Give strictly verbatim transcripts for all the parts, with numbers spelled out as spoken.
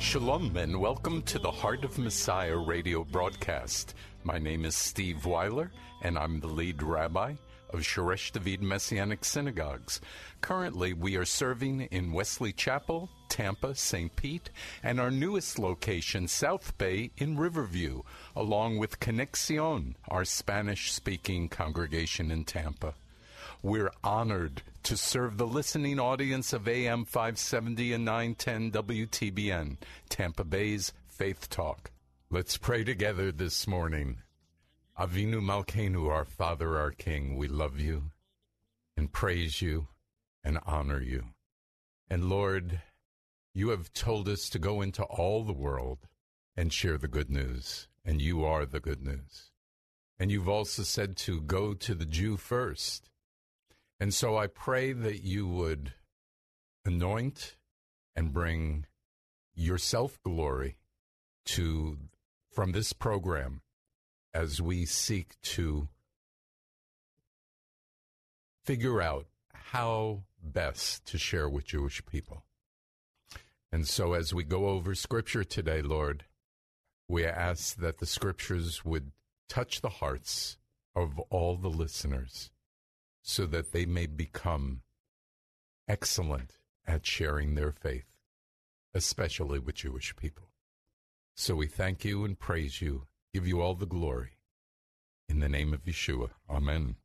Shalom and welcome to the Heart of Messiah radio broadcast. My name is Steve Weiler and I'm the lead rabbi of Shoresh David Messianic Synagogues. Currently we are serving in Wesley Chapel, Tampa, Saint Pete, and our newest location, South Bay in Riverview, along with Conexión, our Spanish-speaking congregation in Tampa. We're honored to serve the listening audience of A M five seventy and nine ten W T B N, Tampa Bay's Faith Talk. Let's pray together this morning. Avinu Malkeinu, our Father, our King, we love you and praise you and honor you. And Lord, you have told us to go into all the world and share the good news, and you are the good news. And you've also said to go to the Jew first. And so I pray that you would anoint and bring your self-glory to from this program as we seek to figure out how best to share with Jewish people. And so as we go over Scripture today, Lord, we ask that the Scriptures would touch the hearts of all the listeners, so that they may become excellent at sharing their faith, especially with Jewish people. So we thank you and praise you, give you all the glory. In the name of Yeshua, amen.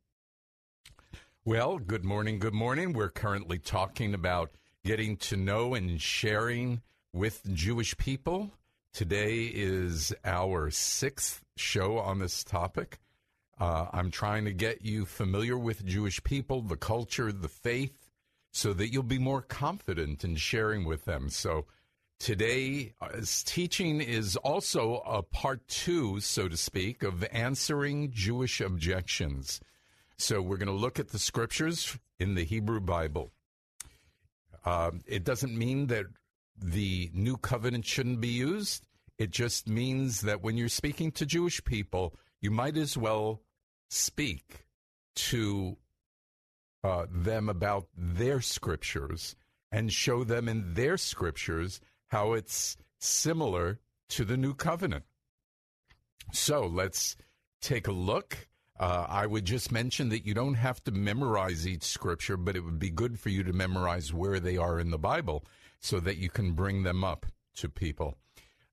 Well, good morning, good morning. We're currently talking about getting to know and sharing with Jewish people. Today is our sixth show on this topic. Uh, I'm trying to get you familiar with Jewish people, the culture, the faith, so that you'll be more confident in sharing with them. So today's teaching is also a part two, so to speak, of answering Jewish objections. So we're going to look at the Scriptures in the Hebrew Bible. Uh, it doesn't mean that the New Covenant shouldn't be used. It just means that when you're speaking to Jewish people, you might as well speak to uh, them about their Scriptures and show them in their Scriptures how it's similar to the New Covenant. So let's take a look. Uh, I would just mention that you don't have to memorize each Scripture, but it would be good for you to memorize where they are in the Bible so that you can bring them up to people.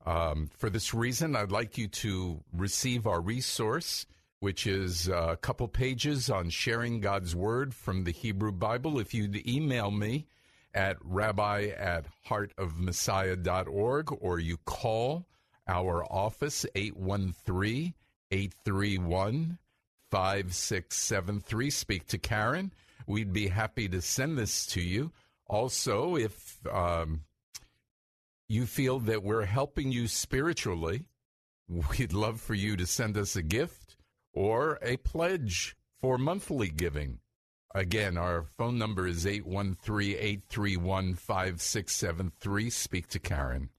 Um, for this reason, I'd like you to receive our resource, which is a couple pages on sharing God's Word from the Hebrew Bible. If you'd email me at rabbi at heart of messiah dot org, or you call our office, eight one three, eight three one, five six seven three. Speak to Karen. We'd be happy to send this to you. Also, if um, you feel that we're helping you spiritually, we'd love for you to send us a gift or a pledge for monthly giving. Again, our phone number is eight one three, eight three one, five six seven three. Speak to Karen.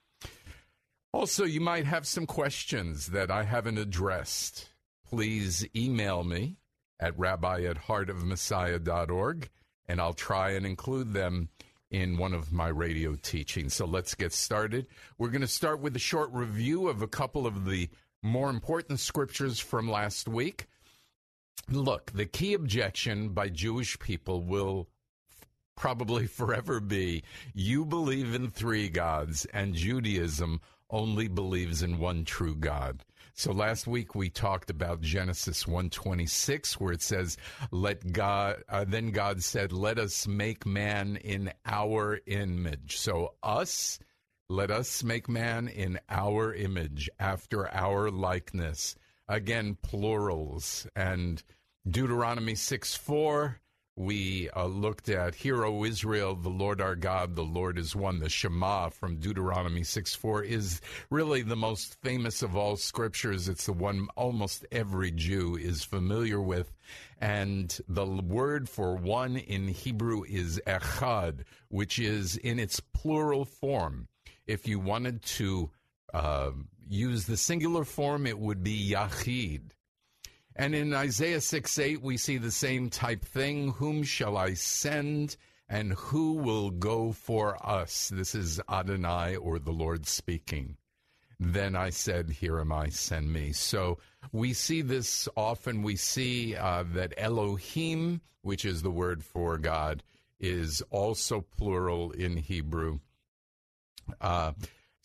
Also, you might have some questions that I haven't addressed. Please email me at rabbi at heart of messiah dot org, and I'll try and include them in one of my radio teachings. So let's get started. We're going to start with a short review of a couple of the more important Scriptures from last week. Look, the key objection by Jewish people will probably forever be, you believe in three gods, and Judaism only believes in one true God. So last week we talked about Genesis one twenty-six, where it says, "Let God." Uh, then God said, "Let us make man in our image." So us, let us make man in our image, after our likeness. Again, plurals. And Deuteronomy six four. We uh, looked at, "Hear, O Israel, the Lord our God, the Lord is one." The Shema from Deuteronomy six four is really the most famous of all scriptures. It's the one almost every Jew is familiar with. And the word for one in Hebrew is echad, which is in its plural form. If you wanted to uh, use the singular form, it would be yachid. And in Isaiah six eight, we see the same type thing. "Whom shall I send, and who will go for us?" This is Adonai, or the Lord, speaking. "Then I said, here am I, send me." So we see this often. We see uh, that Elohim, which is the word for God, is also plural in Hebrew. Uh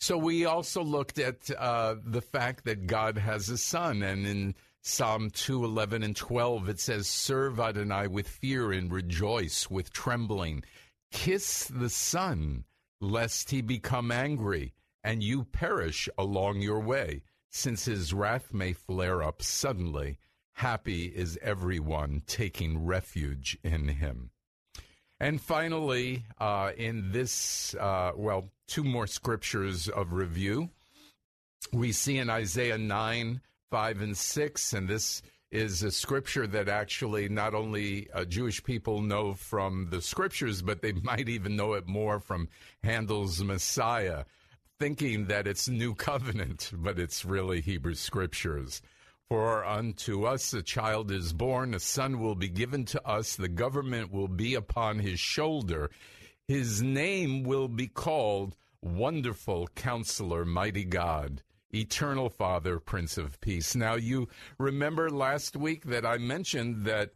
So we also looked at uh, the fact that God has a son, and in Psalm two eleven and twelve, it says, "Serve Adonai with fear and rejoice with trembling. Kiss the Son, lest he become angry, and you perish along your way, since his wrath may flare up suddenly. Happy is everyone taking refuge in him." And finally, uh, in this, uh, well, two more scriptures of review, we see in Isaiah nine, five and six, and this is a scripture that actually not only uh, Jewish people know from the scriptures, but they might even know it more from Handel's Messiah, thinking that it's New Covenant, but it's really Hebrew scriptures. "For unto us a child is born, a son will be given to us, the government will be upon his shoulder. His name will be called Wonderful Counselor, Mighty God, Eternal Father, Prince of Peace." Now, you remember last week that I mentioned that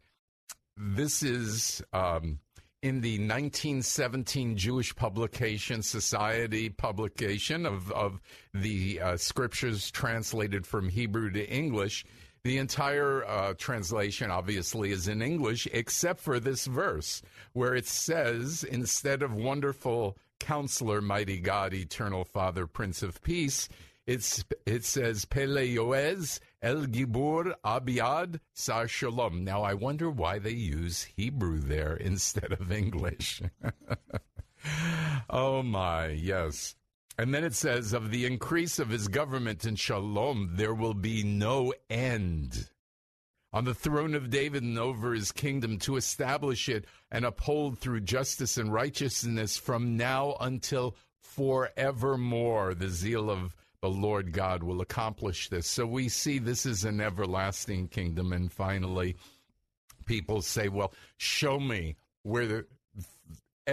this is um, in the nineteen seventeen Jewish Publication Society publication of, of the uh, scriptures translated from Hebrew to English. The entire uh, translation, obviously, is in English, except for this verse, where it says, instead of "Wonderful Counselor, Mighty God, Eternal Father, Prince of Peace," It's, it says, "Pele Yoez El Gibur Abiad Sa Shalom." Now, I wonder why they use Hebrew there instead of English. Oh, my, yes. And then it says, "Of the increase of his government in Shalom, there will be no end. On the throne of David and over his kingdom, to establish it and uphold through justice and righteousness from now until forevermore. The zeal of the Lord God will accomplish this." So we see this is an everlasting kingdom. And finally, people say, well, show me where the,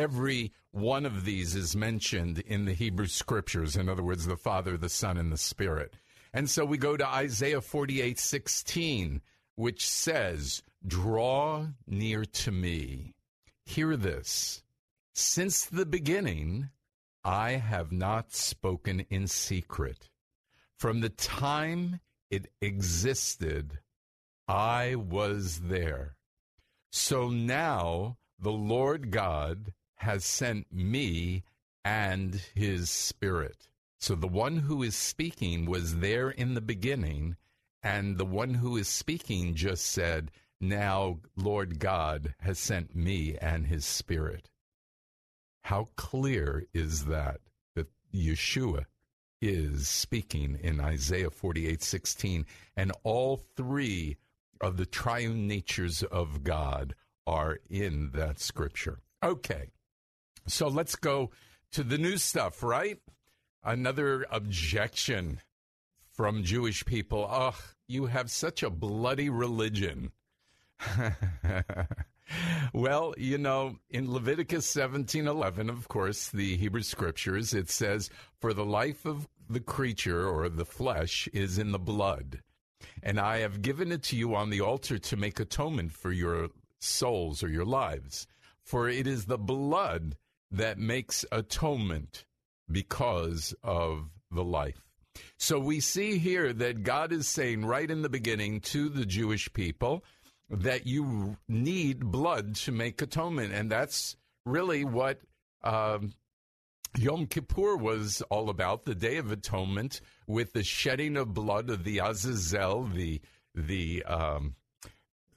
every one of these is mentioned in the Hebrew scriptures. In other words, the Father, the Son, and the Spirit. And so we go to Isaiah forty-eight sixteen, which says, "Draw near to me. Hear this. Since the beginning, I have not spoken in secret. From the time it existed, I was there. So now the Lord God has sent me and his Spirit." So the one who is speaking was there in the beginning, and the one who is speaking just said, "Now Lord God has sent me and his Spirit." How clear is that, that Yeshua is speaking in Isaiah forty-eight sixteen, and all three of the triune natures of God are in that scripture. Okay, so let's go to the new stuff, right? Another objection from Jewish people: "Oh, you have such a bloody religion." Well, you know, in Leviticus seventeen eleven, of course, the Hebrew scriptures, it says, "For the life of the creature," or the flesh, "is in the blood, and I have given it to you on the altar to make atonement for your souls," or your lives, "for it is the blood that makes atonement because of the life. So we see here that God is saying right in the beginning to the Jewish people that you need blood to make atonement. And that's really what um, Yom Kippur was all about, the Day of Atonement, with the shedding of blood of the Azazel, the the um,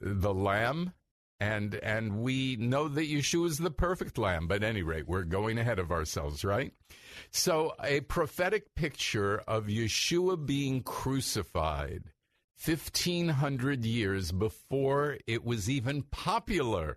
the lamb. And and we know that Yeshua is the perfect lamb, but at any rate, we're going ahead of ourselves, right? So a prophetic picture of Yeshua being crucified fifteen hundred years before it was even popular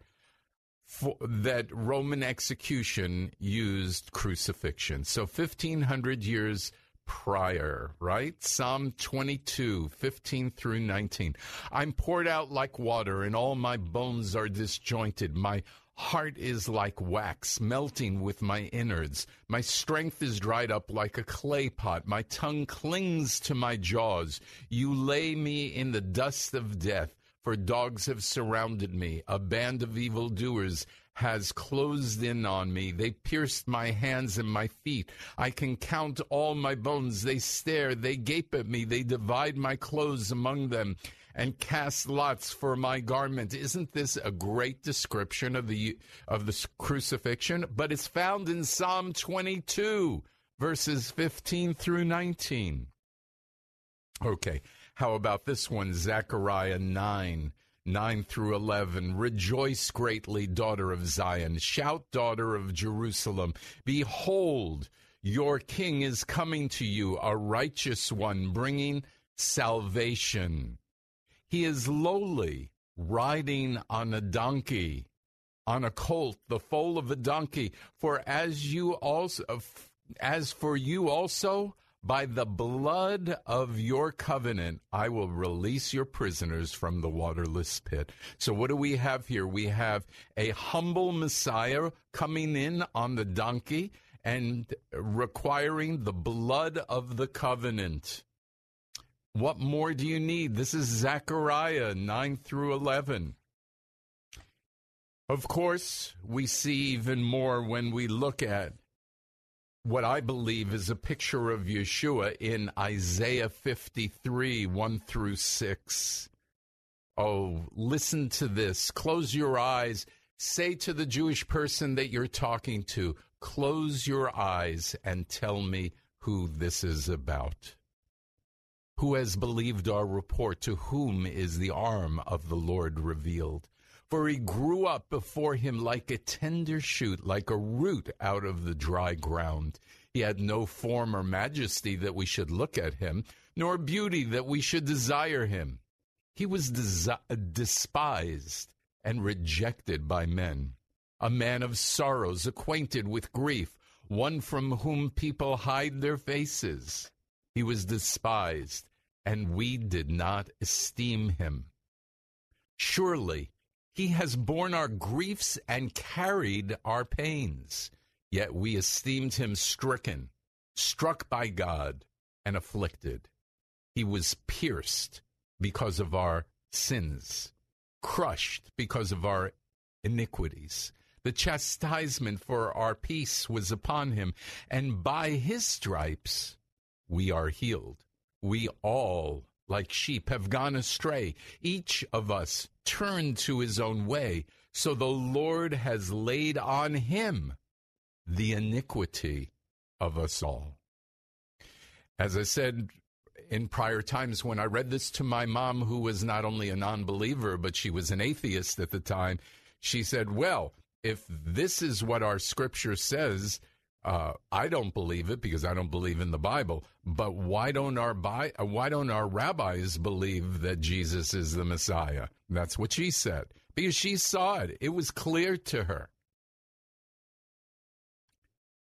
for, that Roman execution used crucifixion. So fifteen hundred years prior, right? Psalm twenty-two, fifteen through nineteen. I'm poured out like water, and all my bones are disjointed. My heart is like wax, melting with my innards. My strength is dried up like a clay pot. My tongue clings to my jaws. You lay me in the dust of death, for dogs have surrounded me. A band of evildoers has closed in on me. They pierced my hands and my feet. I can count all my bones. They stare, they gape at me. They divide my clothes among them and cast lots for my garment. Isn't this a great description of the of the crucifixion? But it's found in Psalm twenty-two, verses fifteen through nineteen. Okay, how about this one? Zechariah nine. nine through eleven. Rejoice greatly, daughter of Zion. Shout, daughter of Jerusalem. Behold, your king is coming to you, a righteous one, bringing salvation. He is lowly, riding on a donkey, on a colt, the foal of a donkey. For as you also, as for you also, by the blood of your covenant, I will release your prisoners from the waterless pit. So what do we have here? We have a humble Messiah coming in on the donkey and requiring the blood of the covenant. What more do you need? This is Zechariah nine through eleven. Of course, we see even more when we look at what I believe is a picture of Yeshua in Isaiah fifty-three, one through six. Oh, listen to this. Close your eyes. Say to the Jewish person that you're talking to, close your eyes and tell me who this is about. Who has believed our report? To whom is the arm of the Lord revealed? For he grew up before him like a tender shoot, like a root out of the dry ground. He had no form or majesty that we should look at him, nor beauty that we should desire him. He was desi- despised and rejected by men, a man of sorrows, acquainted with grief, one from whom people hide their faces. He was despised, and we did not esteem him. Surely, he has borne our griefs and carried our pains, yet we esteemed him stricken, struck by God, and afflicted. He was pierced because of our sins, crushed because of our iniquities. The chastisement for our peace was upon him, and by his stripes we are healed. We all, like sheep, have gone astray. Each of us turned to his own way. So the Lord has laid on him the iniquity of us all. As I said in prior times, when I read this to my mom, who was not only a non-believer, but she was an atheist at the time, she said, well, if this is what our scripture says, Uh, I don't believe it because I don't believe in the Bible, but why don't our bi- why don't our rabbis believe that Jesus is the Messiah? That's what she said, because she saw it. It was clear to her.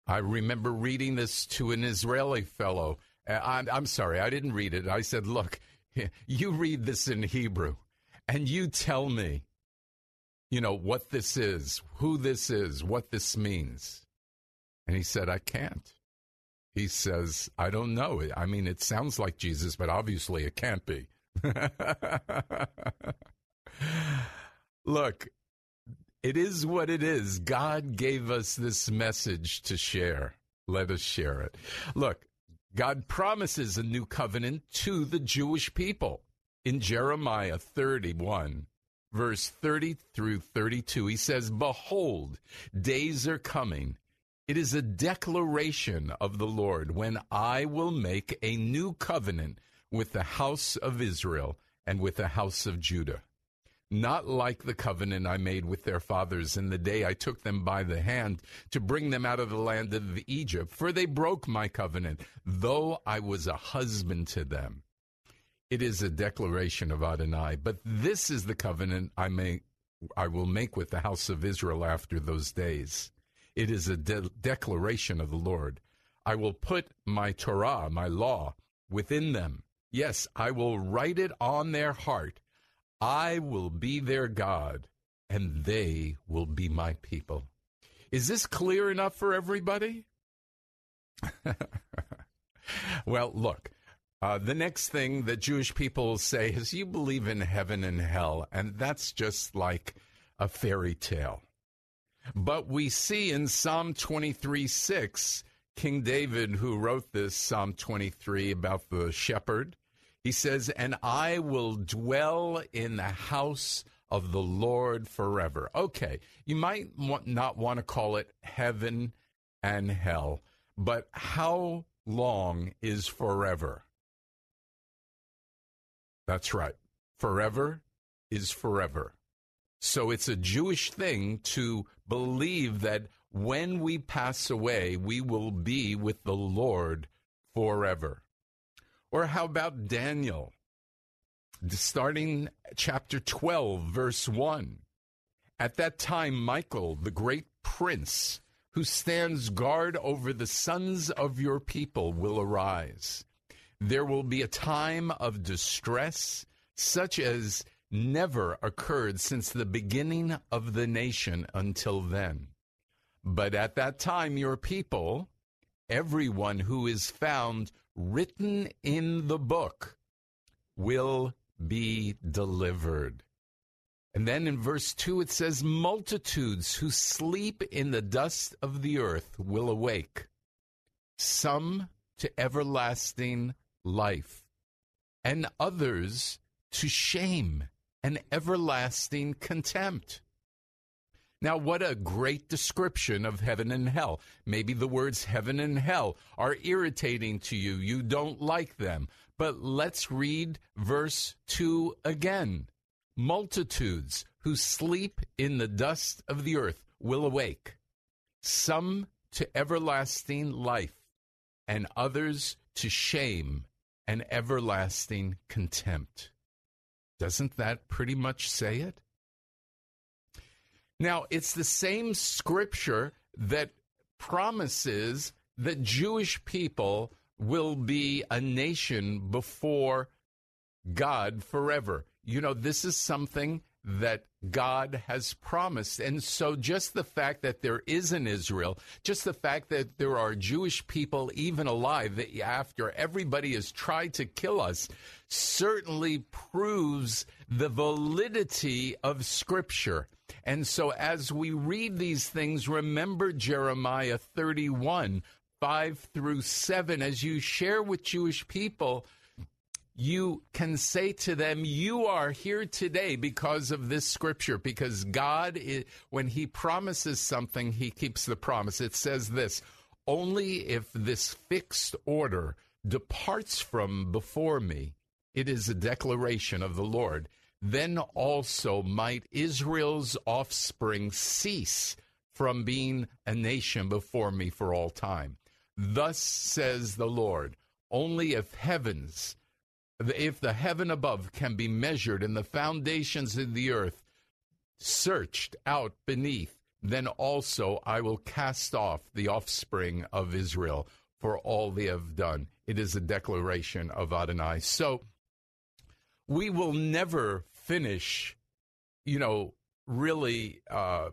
I remember reading this to an Israeli fellow. I, I'm sorry, I didn't read it. I said, look, you read this in Hebrew, and you tell me, you know, what this is, who this is, what this means. And he said, I can't. He says, I don't know. I mean, it sounds like Jesus, but obviously it can't be. Look, it is what it is. God gave us this message to share. Let us share it. Look, God promises a new covenant to the Jewish people. In Jeremiah thirty-one, verse thirty through thirty-two, he says, "Behold, days are coming. It is a declaration of the Lord when I will make a new covenant with the house of Israel and with the house of Judah. Not like the covenant I made with their fathers in the day I took them by the hand to bring them out of the land of Egypt, for they broke my covenant, though I was a husband to them." It is a declaration of Adonai, but this is the covenant I make, I will make with the house of Israel after those days. It is a de- declaration of the Lord. I will put my Torah, my law, within them. Yes, I will write it on their heart. I will be their God, and they will be my people. Is this clear enough for everybody? Well, look, uh, the next thing that Jewish people say is, you believe in heaven and hell, and that's just like a fairy tale. But we see in Psalm twenty-three six, King David, who wrote this Psalm twenty-three about the shepherd, he says, "And I will dwell in the house of the Lord forever." Okay, you might not want to call it heaven and hell, but how long is forever? That's right. Forever is forever. So it's a Jewish thing to believe that when we pass away, we will be with the Lord forever. Or how about Daniel? Starting chapter twelve, verse one. "At that time, Michael, the great prince, who stands guard over the sons of your people, will arise. There will be a time of distress, such as never occurred since the beginning of the nation until then. But at that time your people, everyone who is found written in the book, will be delivered." And then in verse two it says, "Multitudes who sleep in the dust of the earth will awake, some to everlasting life, and others to shame and everlasting contempt." Now, what a great description of heaven and hell. Maybe the words heaven and hell are irritating to you. You don't like them. But let's read verse two again. "Multitudes who sleep in the dust of the earth will awake, some to everlasting life, and others to shame and everlasting contempt." Doesn't that pretty much say it? Now, it's the same scripture that promises that Jewish people will be a nation before God forever. You know, this is something that God has promised. And so just the fact that there is an Israel, just the fact that there are Jewish people even alive that after everybody has tried to kill us, certainly proves the validity of Scripture. And so as we read these things, remember Jeremiah thirty-one, five through seven, as you share with Jewish people, you can say to them, you are here today because of this scripture, because God, is, when he promises something, he keeps the promise. It says this, "Only if this fixed order departs from before me, it is a declaration of the Lord. Then also might Israel's offspring cease from being a nation before me for all time. Thus says the Lord, only if heavens... If the heaven above can be measured and the foundations of the earth searched out beneath, then also I will cast off the offspring of Israel for all they have done." It is a declaration of Adonai. So we will never finish, you know, really uh,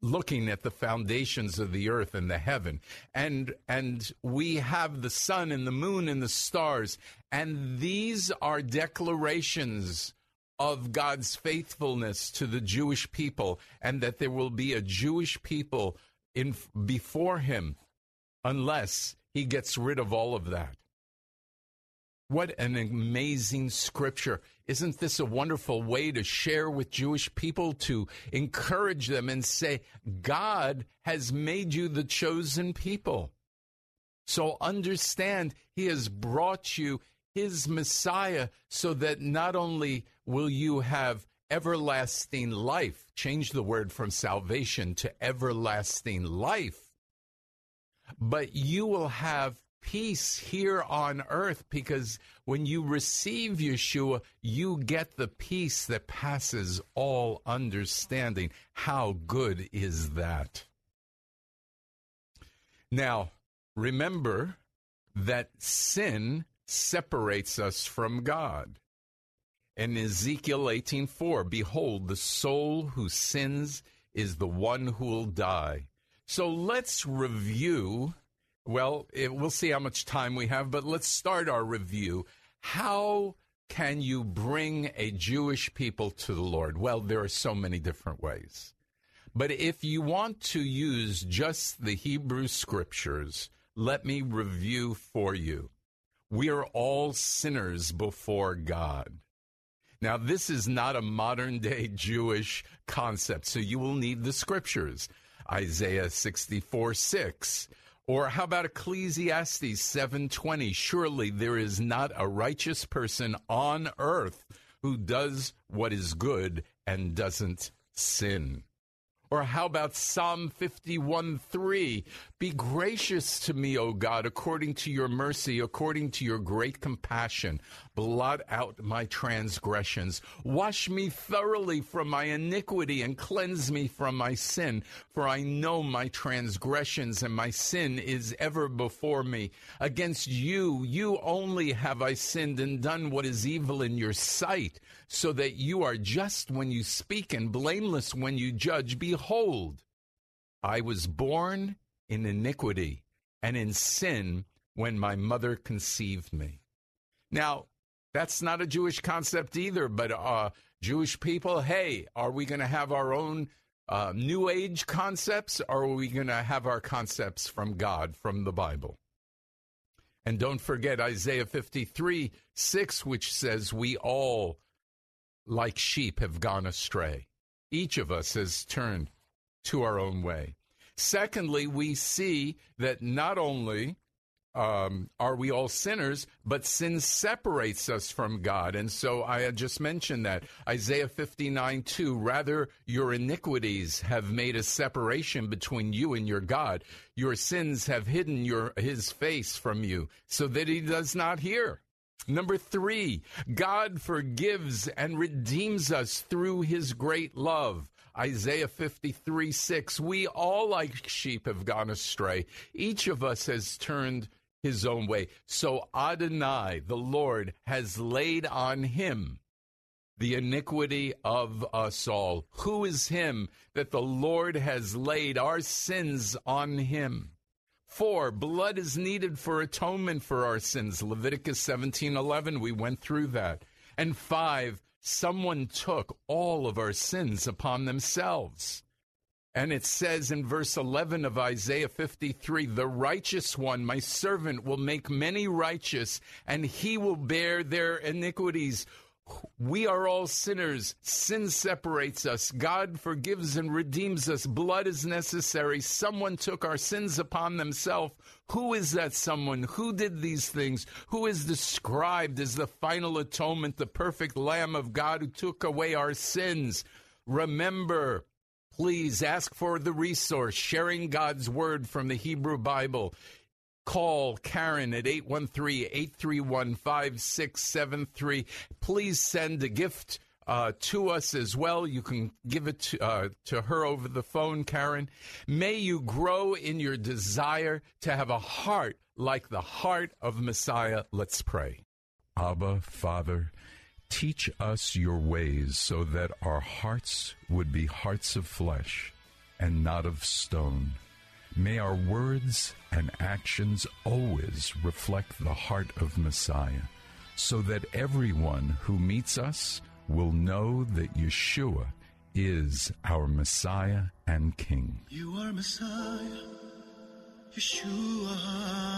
looking at the foundations of the earth and the heaven. And, and we have the sun and the moon and the stars. And these are declarations of God's faithfulness to the Jewish people, and that there will be a Jewish people in before him unless He gets rid of all of that. What an amazing scripture. Isn't this a wonderful way to share with Jewish people, to encourage them and say, God has made you the chosen people. So understand, he has brought you his Messiah so that not only will you have everlasting life, change the word from salvation to everlasting life, but you will have peace here on earth, because when you receive Yeshua, you get the peace that passes all understanding. How good is that? Now, remember that sin separates us from God. In Ezekiel eighteen four, behold, the soul who sins is the one who will die. So let's review. Well, it, we'll see how much time we have, but let's start our review. How can you bring a Jewish people to the Lord? Well, there are so many different ways. But if you want to use just the Hebrew scriptures, let me review for you. We are all sinners before God. Now, this is not a modern-day Jewish concept, so you will need the scriptures. Isaiah sixty-four six. Or how about Ecclesiastes seven twenty? Surely there is not a righteous person on earth who does what is good and doesn't sin. Or how about Psalm fifty-one three? Be gracious to me, O God, according to your mercy, according to your great compassion. Blot out my transgressions. Wash me thoroughly from my iniquity and cleanse me from my sin. For I know my transgressions and my sin is ever before me. Against you, you only have I sinned and done what is evil in your sight, so that you are just when you speak and blameless when you judge. Behold, I was born in iniquity and in sin when my mother conceived me. Now, that's not a Jewish concept either, but uh, Jewish people, hey, are we going to have our own uh, New Age concepts, or are we going to have our concepts from God, from the Bible? And don't forget Isaiah fifty-three six, which says, we all, like sheep, have gone astray. Each of us has turned to our own way. Secondly, we see that not only um, are we all sinners, but sin separates us from God. And so I had just mentioned that. Isaiah fifty-nine two, rather your iniquities have made a separation between you and your God. Your sins have hidden your his face from you so that he does not hear. Number three, God forgives and redeems us through his great love. Isaiah fifty-three six, we all like sheep have gone astray. Each of us has turned his own way. So Adonai, the Lord, has laid on him the iniquity of us all. Who is him that the Lord has laid our sins on him? Four, blood is needed for atonement for our sins. Leviticus seventeen eleven, we went through that. And five, someone took all of our sins upon themselves. And it says in verse eleven of Isaiah fifty-three, the righteous one, my servant, will make many righteous, and he will bear their iniquities. We are all sinners. Sin separates us. God forgives and redeems us. Blood is necessary. Someone took our sins upon themselves. Who is that someone? Who did these things? Who is described as the final atonement, the perfect Lamb of God who took away our sins? Remember, please ask for the resource, Sharing God's Word from the Hebrew Bible. Call Karen at eight one three, eight three one, five six seven three. Please send a gift uh, to us as well. You can give it to, uh, to her over the phone, Karen. May you grow in your desire to have a heart like the heart of Messiah. Let's pray. Abba, Father, teach us your ways so that our hearts would be hearts of flesh and not of stone. May our words and actions always reflect the heart of Messiah, so that everyone who meets us will know that Yeshua is our Messiah and King. You are Messiah, Yeshua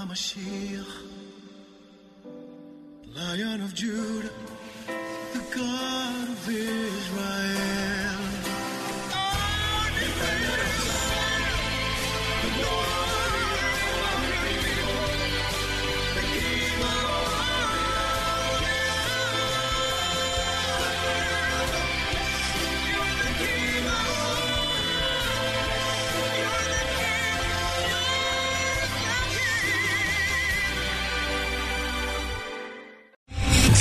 HaMashiach, Lion of Judah, the God of Israel. Oh, defend the Son, the glory of the Lord, the King of all the earth. You are the King of all the earth. You are the King of all the earth.